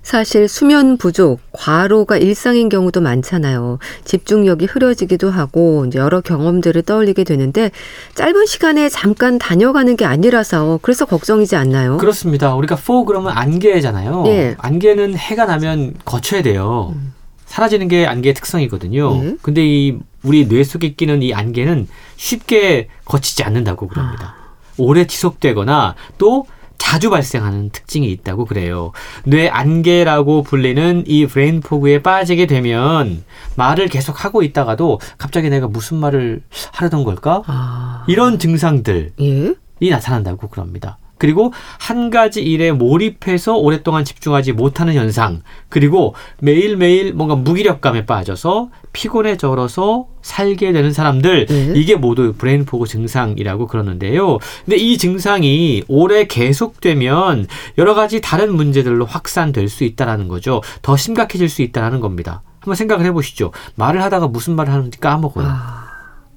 사실 수면 부족, 과로가 일상인 경우도 많잖아요. 집중력이 흐려지기도 하고 이제 여러 경험들을 떠올리게 되는데 짧은 시간에 잠깐 다녀가는 게 아니라서 그래서 걱정이지 않나요? 그렇습니다. 우리가 포 그러면 안개잖아요. 예. 안개는 해가 나면 거쳐야 돼요. 음. 사라지는 게 안개의 특성이거든요. 예. 근데 이 우리 뇌 속에 끼는 이 안개는 쉽게 거치지 않는다고 그럽니다. 아. 오래 지속되거나 또 자주 발생하는 특징이 있다고 그래요. 뇌 안개라고 불리는 이 브레인포그에 빠지게 되면 말을 계속 하고 있다가도 갑자기 내가 무슨 말을 하려던 걸까? 아... 이런 증상들이 예? 나타난다고 그럽니다. 그리고 한 가지 일에 몰입해서 오랫동안 집중하지 못하는 현상, 그리고 매일매일 뭔가 무기력감에 빠져서 피곤에 절어서 살게 되는 사람들, 네. 이게 모두 브레인포그 증상이라고 그러는데요. 근데 이 증상이 오래 계속되면 여러 가지 다른 문제들로 확산될 수 있다는 거죠. 더 심각해질 수 있다는 겁니다. 한번 생각을 해보시죠. 말을 하다가 무슨 말을 하는지 까먹어요. 아.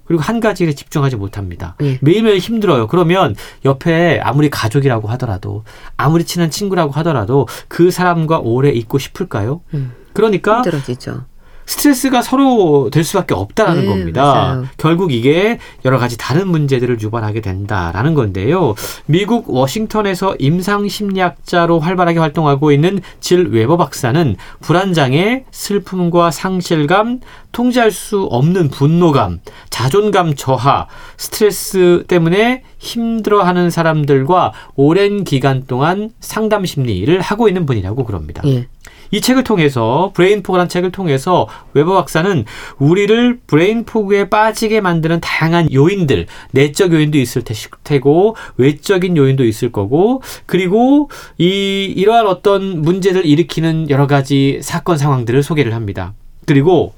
그리고 한 가지 일에 집중하지 못합니다. 네. 매일매일 힘들어요. 그러면 옆에 아무리 가족이라고 하더라도 아무리 친한 친구라고 하더라도 그 사람과 오래 있고 싶을까요? 음. 그러니까 힘들어지죠. 스트레스가 서로 될 수밖에 없다는 네, 겁니다. 맞아요. 결국 이게 여러 가지 다른 문제들을 유발하게 된다라는 건데요. 미국 워싱턴에서 임상심리학자로 활발하게 활동하고 있는 질웨버 박사는 불안장애, 슬픔과 상실감, 통제할 수 없는 분노감, 자존감 저하, 스트레스 때문에 힘들어하는 사람들과 오랜 기간 동안 상담 심리를 하고 있는 분이라고 그럽니다. 네. 이 책을 통해서 브레인포그라는 책을 통해서 웨버 박사는 우리를 브레인포그에 빠지게 만드는 다양한 요인들, 내적 요인도 있을 테고 외적인 요인도 있을 거고, 그리고 이 이러한 어떤 문제를 일으키는 여러 가지 사건 상황들을 소개를 합니다. 그리고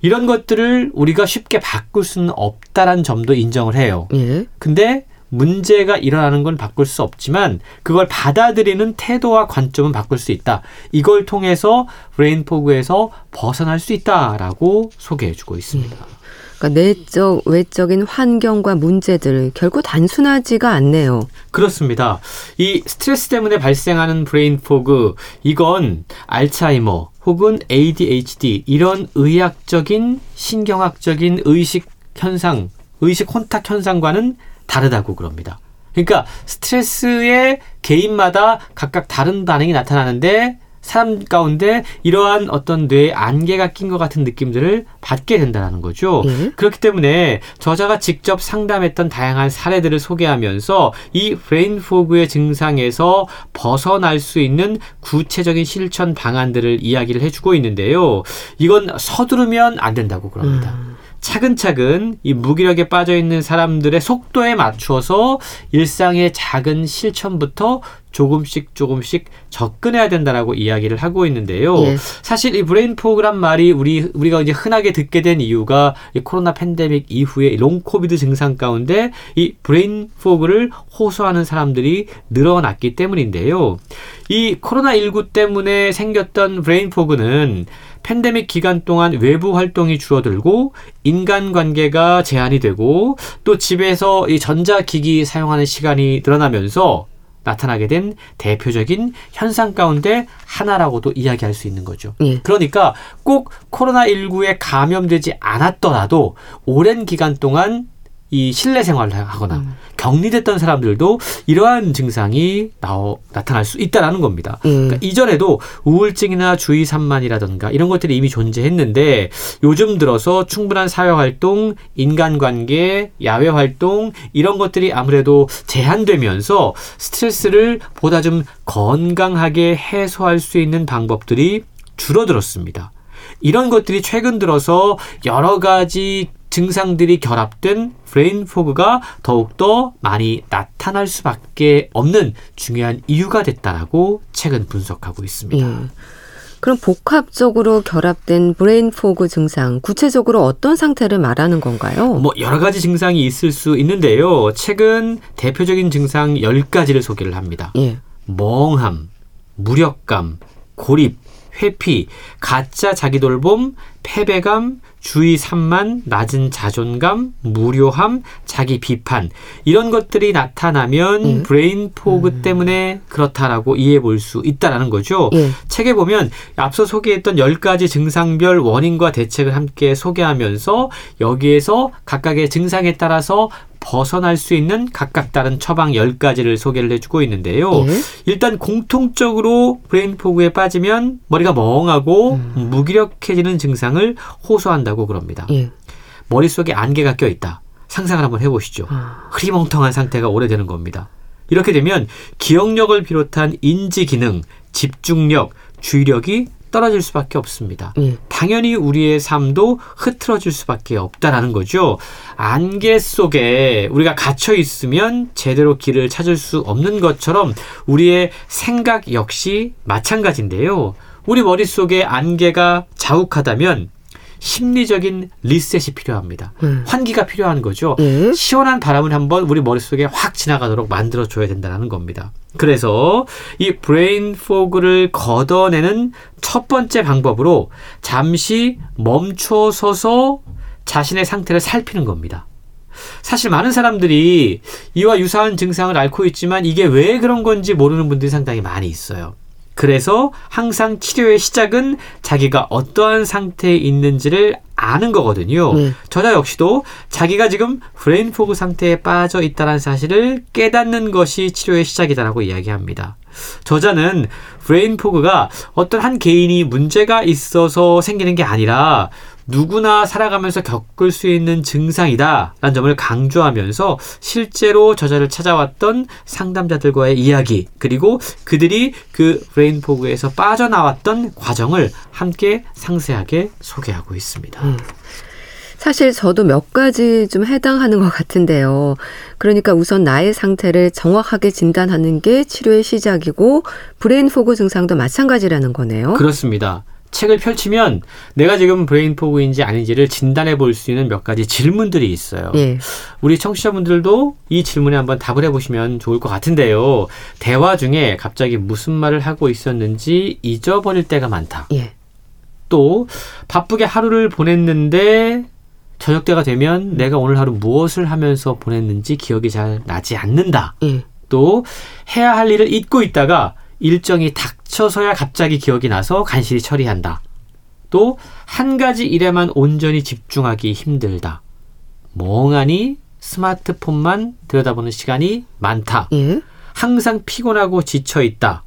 이런 것들을 우리가 쉽게 바꿀 수는 없다라는 점도 인정을 해요. 예. 근데 문제가 일어나는 건 바꿀 수 없지만 그걸 받아들이는 태도와 관점은 바꿀 수 있다. 이걸 통해서 브레인포그에서 벗어날 수 있다라고 소개해주고 있습니다. 음. 그러니까 내적, 외적인 환경과 문제들 결코 단순하지가 않네요. 그렇습니다. 이 스트레스 때문에 발생하는 브레인포그, 이건 알츠하이머 혹은 에이디에이치디 이런 의학적인 신경학적인 의식 현상, 의식 혼탁 현상과는 다르다고 그럽니다. 그러니까 스트레스에 개인마다 각각 다른 반응이 나타나는데 사람 가운데 이러한 어떤 뇌에 안개가 낀 것 같은 느낌들을 받게 된다는 거죠. 예? 그렇기 때문에 저자가 직접 상담했던 다양한 사례들을 소개하면서 이 브레인포그의 증상에서 벗어날 수 있는 구체적인 실천 방안들을 이야기를 해주고 있는데요. 이건 서두르면 안 된다고 그럽니다. 음. 차근차근 이 무기력에 빠져있는 사람들의 속도에 맞추어서 일상의 작은 실천부터 조금씩 조금씩 접근해야 된다라고 이야기를 하고 있는데요. 예. 사실 이 브레인포그란 말이 우리, 우리가 이제 흔하게 듣게 된 이유가 이 코로나 팬데믹 이후에 롱코비드 증상 가운데 이 브레인포그를 호소하는 사람들이 늘어났기 때문인데요. 이 코로나십구 때문에 생겼던 브레인포그는 팬데믹 기간 동안 외부 활동이 줄어들고 인간관계가 제한이 되고 또 집에서 이 전자기기 사용하는 시간이 늘어나면서 나타나게 된 대표적인 현상 가운데 하나라고도 이야기할 수 있는 거죠. 예. 그러니까 꼭 코로나십구에 감염되지 않았더라도 오랜 기간 동안 이 실내 생활을 하거나 음. 격리됐던 사람들도 이러한 증상이 나오, 나타날 수 있다라는 겁니다. 음. 그러니까 이전에도 우울증이나 주의 산만이라든가 이런 것들이 이미 존재했는데 요즘 들어서 충분한 사회활동, 인간관계, 야외활동 이런 것들이 아무래도 제한되면서 스트레스를 보다 좀 건강하게 해소할 수 있는 방법들이 줄어들었습니다. 이런 것들이 최근 들어서 여러 가지 증상들이 결합된 브레인포그가 더욱더 많이 나타날 수밖에 없는 중요한 이유가 됐다라고 책은 분석하고 있습니다. 예. 그럼 복합적으로 결합된 브레인포그 증상, 구체적으로 어떤 상태를 말하는 건가요? 뭐 여러 가지 증상이 있을 수 있는데요. 책은 대표적인 증상 열 가지를 소개를 합니다. 예. 멍함, 무력감, 고립, 회피, 가짜 자기돌봄, 패배감, 주의 산만, 낮은 자존감, 무료함, 자기 비판 이런 것들이 나타나면 음. 브레인포그 음. 때문에 그렇다라고 이해해 볼 수 있다라는 거죠. 예. 책에 보면 앞서 소개했던 열 가지 증상별 원인과 대책을 함께 소개하면서 여기에서 각각의 증상에 따라서 벗어날 수 있는 각각 다른 처방 열 가지를 소개를 해주고 있는데요. 예. 일단 공통적으로 브레인포그에 빠지면 머리가 멍하고 음. 무기력해지는 증상을 호소한다고 그럽니다. 예. 머릿속에 안개가 껴있다. 상상을 한번 해보시죠. 아. 흐리멍텅한 상태가 오래되는 겁니다. 이렇게 되면 기억력을 비롯한 인지기능, 집중력, 주의력이 떨어질 수밖에 없습니다. 음. 당연히 우리의 삶도 흐트러질 수밖에 없다라는 거죠. 안개 속에 우리가 갇혀 있으면 제대로 길을 찾을 수 없는 것처럼 우리의 생각 역시 마찬가지인데요. 우리 머릿속에 안개가 자욱하다면 심리적인 리셋이 필요합니다. 음. 환기가 필요한 거죠. 음. 시원한 바람을 한번 우리 머릿속에 확 지나가도록 만들어줘야 된다는 겁니다. 그래서 이 브레인 포그를 걷어내는 첫 번째 방법으로 잠시 멈춰서서 자신의 상태를 살피는 겁니다. 사실 많은 사람들이 이와 유사한 증상을 앓고 있지만 이게 왜 그런 건지 모르는 분들이 상당히 많이 있어요. 그래서 항상 치료의 시작은 자기가 어떠한 상태에 있는지를 아는 거거든요. 네. 저자 역시도 자기가 지금 브레인포그 상태에 빠져 있다는 사실을 깨닫는 것이 치료의 시작이다라고 이야기합니다. 저자는 브레인포그가 어떤 한 개인이 문제가 있어서 생기는 게 아니라 누구나 살아가면서 겪을 수 있는 증상이다라는 점을 강조하면서 실제로 저자를 찾아왔던 상담자들과의 이야기 그리고 그들이 그 브레인포그에서 빠져나왔던 과정을 함께 상세하게 소개하고 있습니다. 음. 사실 저도 몇 가지 좀 해당하는 것 같은데요. 그러니까 우선 나의 상태를 정확하게 진단하는 게 치료의 시작이고 브레인포그 증상도 마찬가지라는 거네요. 그렇습니다. 책을 펼치면 내가 지금 브레인포그인지 아닌지를 진단해 볼 수 있는 몇 가지 질문들이 있어요. 예. 우리 청취자분들도 이 질문에 한번 답을 해보시면 좋을 것 같은데요. 대화 중에 갑자기 무슨 말을 하고 있었는지 잊어버릴 때가 많다. 예. 또 바쁘게 하루를 보냈는데 저녁 때가 되면 내가 오늘 하루 무엇을 하면서 보냈는지 기억이 잘 나지 않는다. 예. 또 해야 할 일을 잊고 있다가 일정이 닥쳐서야 갑자기 기억이 나서 간신히 처리한다. 또 한 가지 일에만 온전히 집중하기 힘들다. 멍하니 스마트폰만 들여다보는 시간이 많다. 예. 항상 피곤하고 지쳐있다.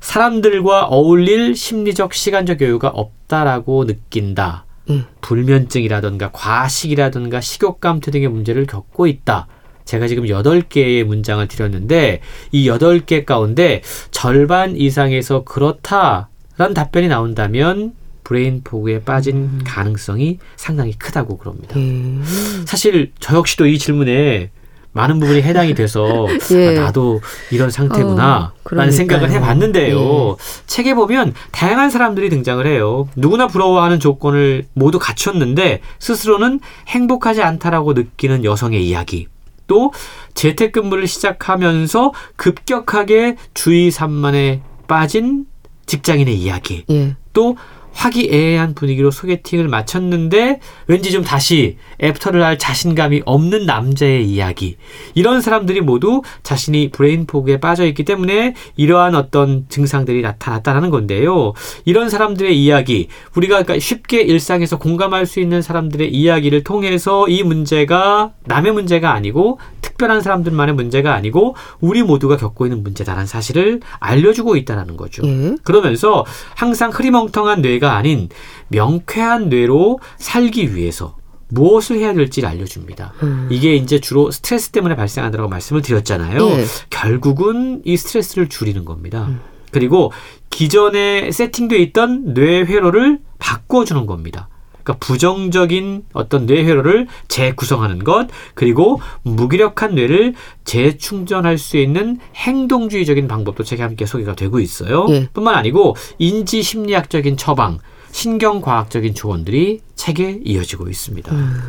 사람들과 어울릴 심리적 시간적 여유가 없다라고 느낀다. 음. 불면증이라든가 과식이라든가 식욕감퇴 등의 문제를 겪고 있다. 제가 지금 여덟 개의 문장을 드렸는데 이 여덟 개 가운데 절반 이상에서 그렇다라는 답변이 나온다면 브레인포그에 빠진 음. 가능성이 상당히 크다고 그럽니다. 음. 사실 저 역시도 이 질문에 많은 부분이 해당이 돼서 예. 아, 나도 이런 상태구나 어, 라는 생각을 해봤는데요. 예. 책에 보면 다양한 사람들이 등장을 해요. 누구나 부러워하는 조건을 모두 갖췄는데 스스로는 행복하지 않다라고 느끼는 여성의 이야기. 또 재택근무를 시작하면서 급격하게 주의 산만에 빠진 직장인의 이야기. 예. 또 화기애애한 분위기로 소개팅을 마쳤는데 왠지 좀 다시 애프터를 할 자신감이 없는 남자의 이야기. 이런 사람들이 모두 자신이 브레인포그에 빠져있기 때문에 이러한 어떤 증상들이 나타났다는 건데요. 이런 사람들의 이야기, 우리가 쉽게 일상에서 공감할 수 있는 사람들의 이야기를 통해서 이 문제가 남의 문제가 아니고 특별한 사람들만의 문제가 아니고 우리 모두가 겪고 있는 문제다라는 사실을 알려주고 있다는 거죠. 음. 그러면서 항상 흐리멍텅한 뇌가 아닌 명쾌한 뇌로 살기 위해서 무엇을 해야 될지를 알려줍니다. 음. 이게 이제 주로 스트레스 때문에 발생한다고 말씀을 드렸잖아요. 예. 결국은 이 스트레스를 줄이는 겁니다. 음. 그리고 기존에 세팅되어 있던 뇌 회로를 바꿔주는 겁니다. 그러니까 부정적인 어떤 뇌 회로를 재구성하는 것 그리고 무기력한 뇌를 재충전할 수 있는 행동주의적인 방법도 책에 함께 소개가 되고 있어요. 예. 뿐만 아니고 인지심리학적인 처방, 신경과학적인 조언들이 책에 이어지고 있습니다. 음.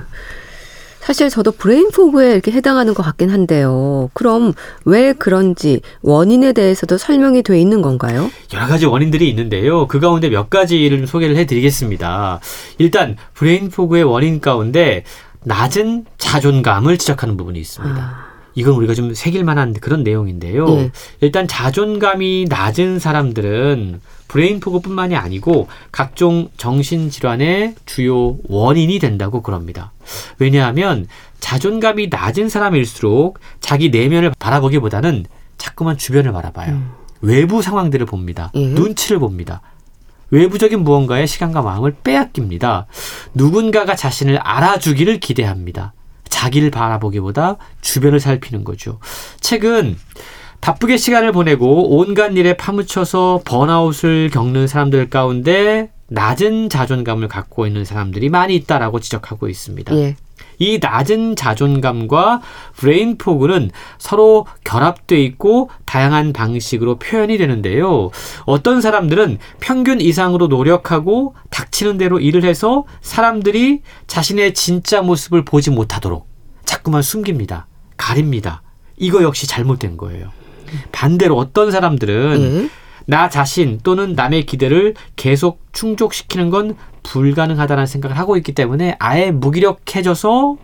사실 저도 브레인포그에 이렇게 해당하는 것 같긴 한데요. 그럼 왜 그런지 원인에 대해서도 설명이 돼 있는 건가요? 여러 가지 원인들이 있는데요. 그 가운데 몇 가지를 소개를 해드리겠습니다. 일단 브레인포그의 원인 가운데 낮은 자존감을 지적하는 부분이 있습니다. 아. 이건 우리가 좀 새길 만한 그런 내용인데요. 네. 일단 자존감이 낮은 사람들은 브레인포그뿐만이 아니고 각종 정신질환의 주요 원인이 된다고 그럽니다. 왜냐하면 자존감이 낮은 사람일수록 자기 내면을 바라보기보다는 자꾸만 주변을 바라봐요. 음. 외부 상황들을 봅니다. 음. 눈치를 봅니다. 외부적인 무언가에 시간과 마음을 빼앗깁니다. 누군가가 자신을 알아주기를 기대합니다. 자기를 바라보기보다 주변을 살피는 거죠. 최근 바쁘게 시간을 보내고 온갖 일에 파묻혀서 번아웃을 겪는 사람들 가운데 낮은 자존감을 갖고 있는 사람들이 많이 있다라고 지적하고 있습니다. 예. 이 낮은 자존감과 브레인포그는 서로 결합돼 있고 다양한 방식으로 표현이 되는데요. 어떤 사람들은 평균 이상으로 노력하고 닥치는 대로 일을 해서 사람들이 자신의 진짜 모습을 보지 못하도록 자꾸만 숨깁니다. 가립니다. 이거 역시 잘못된 거예요. 반대로 어떤 사람들은 음? 나 자신 또는 남의 기대를 계속 충족시키는 건 불가능하다는 생각을 하고 있기 때문에 아예 무기력해져서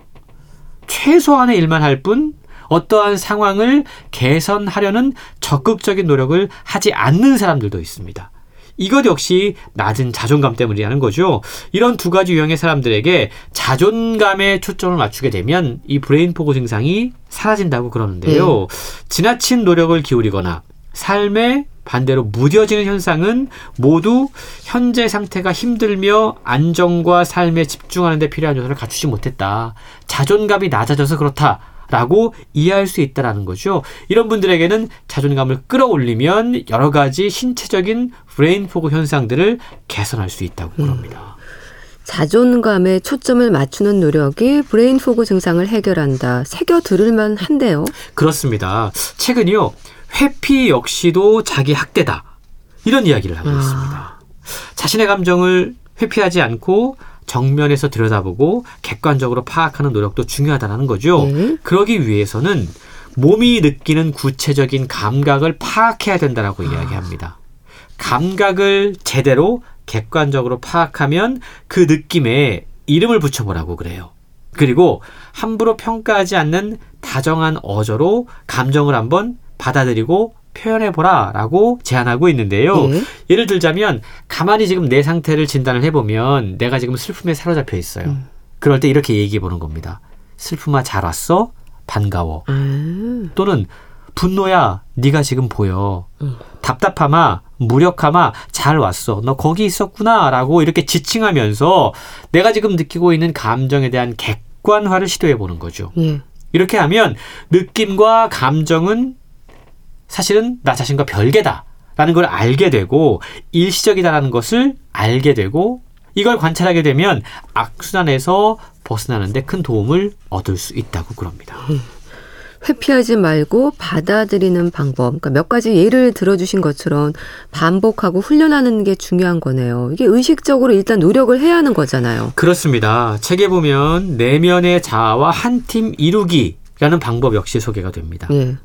최소한의 일만 할 뿐 어떠한 상황을 개선하려는 적극적인 노력을 하지 않는 사람들도 있습니다. 이것 역시 낮은 자존감 때문이라는 거죠. 이런 두 가지 유형의 사람들에게 자존감에 초점을 맞추게 되면 이 브레인포그 증상이 사라진다고 그러는데요. 음. 지나친 노력을 기울이거나 삶의 반대로 무뎌지는 현상은 모두 현재 상태가 힘들며 안정과 삶에 집중하는 데 필요한 요소를 갖추지 못했다. 자존감이 낮아져서 그렇다라고 이해할 수 있다라는 거죠. 이런 분들에게는 자존감을 끌어올리면 여러 가지 신체적인 브레인포그 현상들을 개선할 수 있다고 그럽니다. 음. 자존감에 초점을 맞추는 노력이 브레인포그 증상을 해결한다. 새겨 들을만 한데요. 그렇습니다. 최근요. 회피 역시도 자기 학대다. 이런 이야기를 하고 아. 있습니다. 자신의 감정을 회피하지 않고 정면에서 들여다보고 객관적으로 파악하는 노력도 중요하다는 거죠. 네. 그러기 위해서는 몸이 느끼는 구체적인 감각을 파악해야 된다라고 아. 이야기합니다. 감각을 제대로 객관적으로 파악하면 그 느낌에 이름을 붙여보라고 그래요. 그리고 함부로 평가하지 않는 다정한 어조로 감정을 한번 받아들이고 표현해보라라고 제안하고 있는데요. 네. 예를 들자면 가만히 지금 내 상태를 진단을 해보면 내가 지금 슬픔에 사로잡혀 있어요. 음. 그럴 때 이렇게 얘기해보는 겁니다. 슬픔아 잘 왔어? 반가워. 음. 또는 분노야 네가 지금 보여. 음. 답답함아 무력함아 잘 왔어. 너 거기 있었구나 라고 이렇게 지칭하면서 내가 지금 느끼고 있는 감정에 대한 객관화를 시도해보는 거죠. 네. 이렇게 하면 느낌과 감정은 사실은 나 자신과 별개다라는 걸 알게 되고 일시적이다라는 것을 알게 되고 이걸 관찰하게 되면 악순환에서 벗어나는 데 큰 도움을 얻을 수 있다고 그럽니다. 회피하지 말고 받아들이는 방법. 그러니까 몇 가지 예를 들어주신 것처럼 반복하고 훈련하는 게 중요한 거네요. 이게 의식적으로 일단 노력을 해야 하는 거잖아요. 그렇습니다. 책에 보면 내면의 자아와 한 팀 이루기. 라는 방법 역시 소개가 됩니다. 예.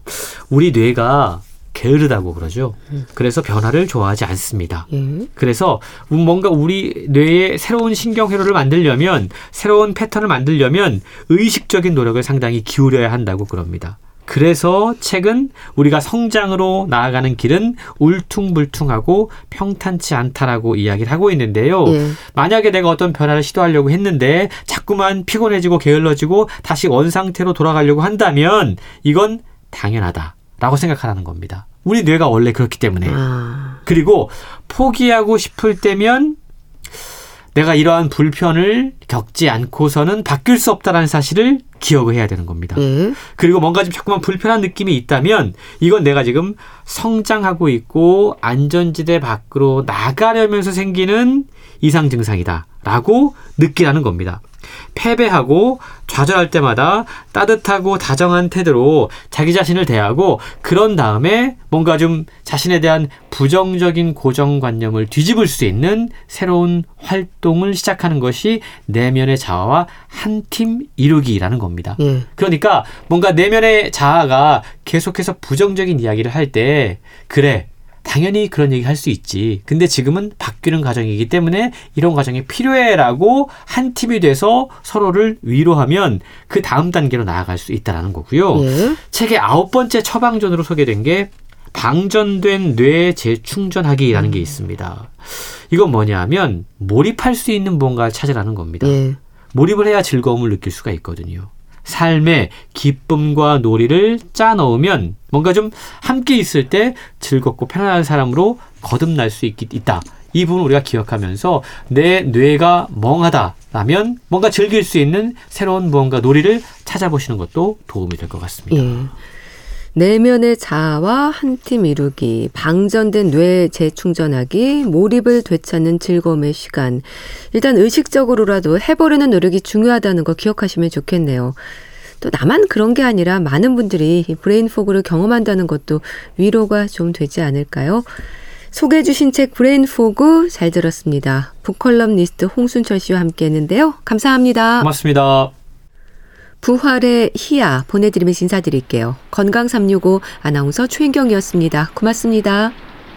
우리 뇌가 게으르다고 그러죠. 그래서 변화를 좋아하지 않습니다. 예. 그래서 뭔가 우리 뇌에 새로운 신경회로를 만들려면 새로운 패턴을 만들려면 의식적인 노력을 상당히 기울여야 한다고 그럽니다. 그래서 최근 우리가 성장으로 나아가는 길은 울퉁불퉁하고 평탄치 않다라고 이야기를 하고 있는데요. 예. 만약에 내가 어떤 변화를 시도하려고 했는데 자꾸만 피곤해지고 게을러지고 다시 원상태로 돌아가려고 한다면 이건 당연하다라고 생각하라는 겁니다. 우리 뇌가 원래 그렇기 때문에. 아. 그리고 포기하고 싶을 때면 내가 이러한 불편을 겪지 않고서는 바뀔 수 없다는 사실을 기억을 해야 되는 겁니다. 음. 그리고 뭔가 좀 자꾸만 불편한 느낌이 있다면 이건 내가 지금 성장하고 있고 안전지대 밖으로 나가려면서 생기는 이상 증상이다라고 느끼라는 겁니다. 패배하고 좌절할 때마다 따뜻하고 다정한 태도로 자기 자신을 대하고 그런 다음에 뭔가 좀 자신에 대한 부정적인 고정관념을 뒤집을 수 있는 새로운 활동을 시작하는 것이 내면의 자아와 한 팀 이루기라는 겁니다. 겁니다. 예. 그러니까 뭔가 내면의 자아가 계속해서 부정적인 이야기를 할 때 그래, 당연히 그런 얘기 할 수 있지. 근데 지금은 바뀌는 과정이기 때문에 이런 과정이 필요해라고 한 팁이 돼서 서로를 위로하면 그 다음 단계로 나아갈 수 있다는 거고요. 예. 책의 아홉 번째 처방전으로 소개된 게 방전된 뇌 재충전하기라는 게 있습니다. 이건 뭐냐 하면 몰입할 수 있는 뭔가를 찾으라는 겁니다. 예. 몰입을 해야 즐거움을 느낄 수가 있거든요. 삶의 기쁨과 놀이를 짜 넣으면 뭔가 좀 함께 있을 때 즐겁고 편안한 사람으로 거듭날 수 있, 있다. 이 부분 우리가 기억하면서 내 뇌가 멍하다라면 뭔가 즐길 수 있는 새로운 무언가 놀이를 찾아보시는 것도 도움이 될 것 같습니다. 예. 내면의 자아와 한 팀 이루기, 방전된 뇌 재충전하기, 몰입을 되찾는 즐거움의 시간. 일단 의식적으로라도 해보려는 노력이 중요하다는 거 기억하시면 좋겠네요. 또 나만 그런 게 아니라 많은 분들이 브레인포그를 경험한다는 것도 위로가 좀 되지 않을까요? 소개해 주신 책 브레인포그 잘 들었습니다. 북컬럼니스트 홍순철 씨와 함께했는데요. 감사합니다. 고맙습니다. 부활의 희야 보내드리면서 인사드릴게요. 건강삼육오 아나운서 최인경이었습니다. 고맙습니다.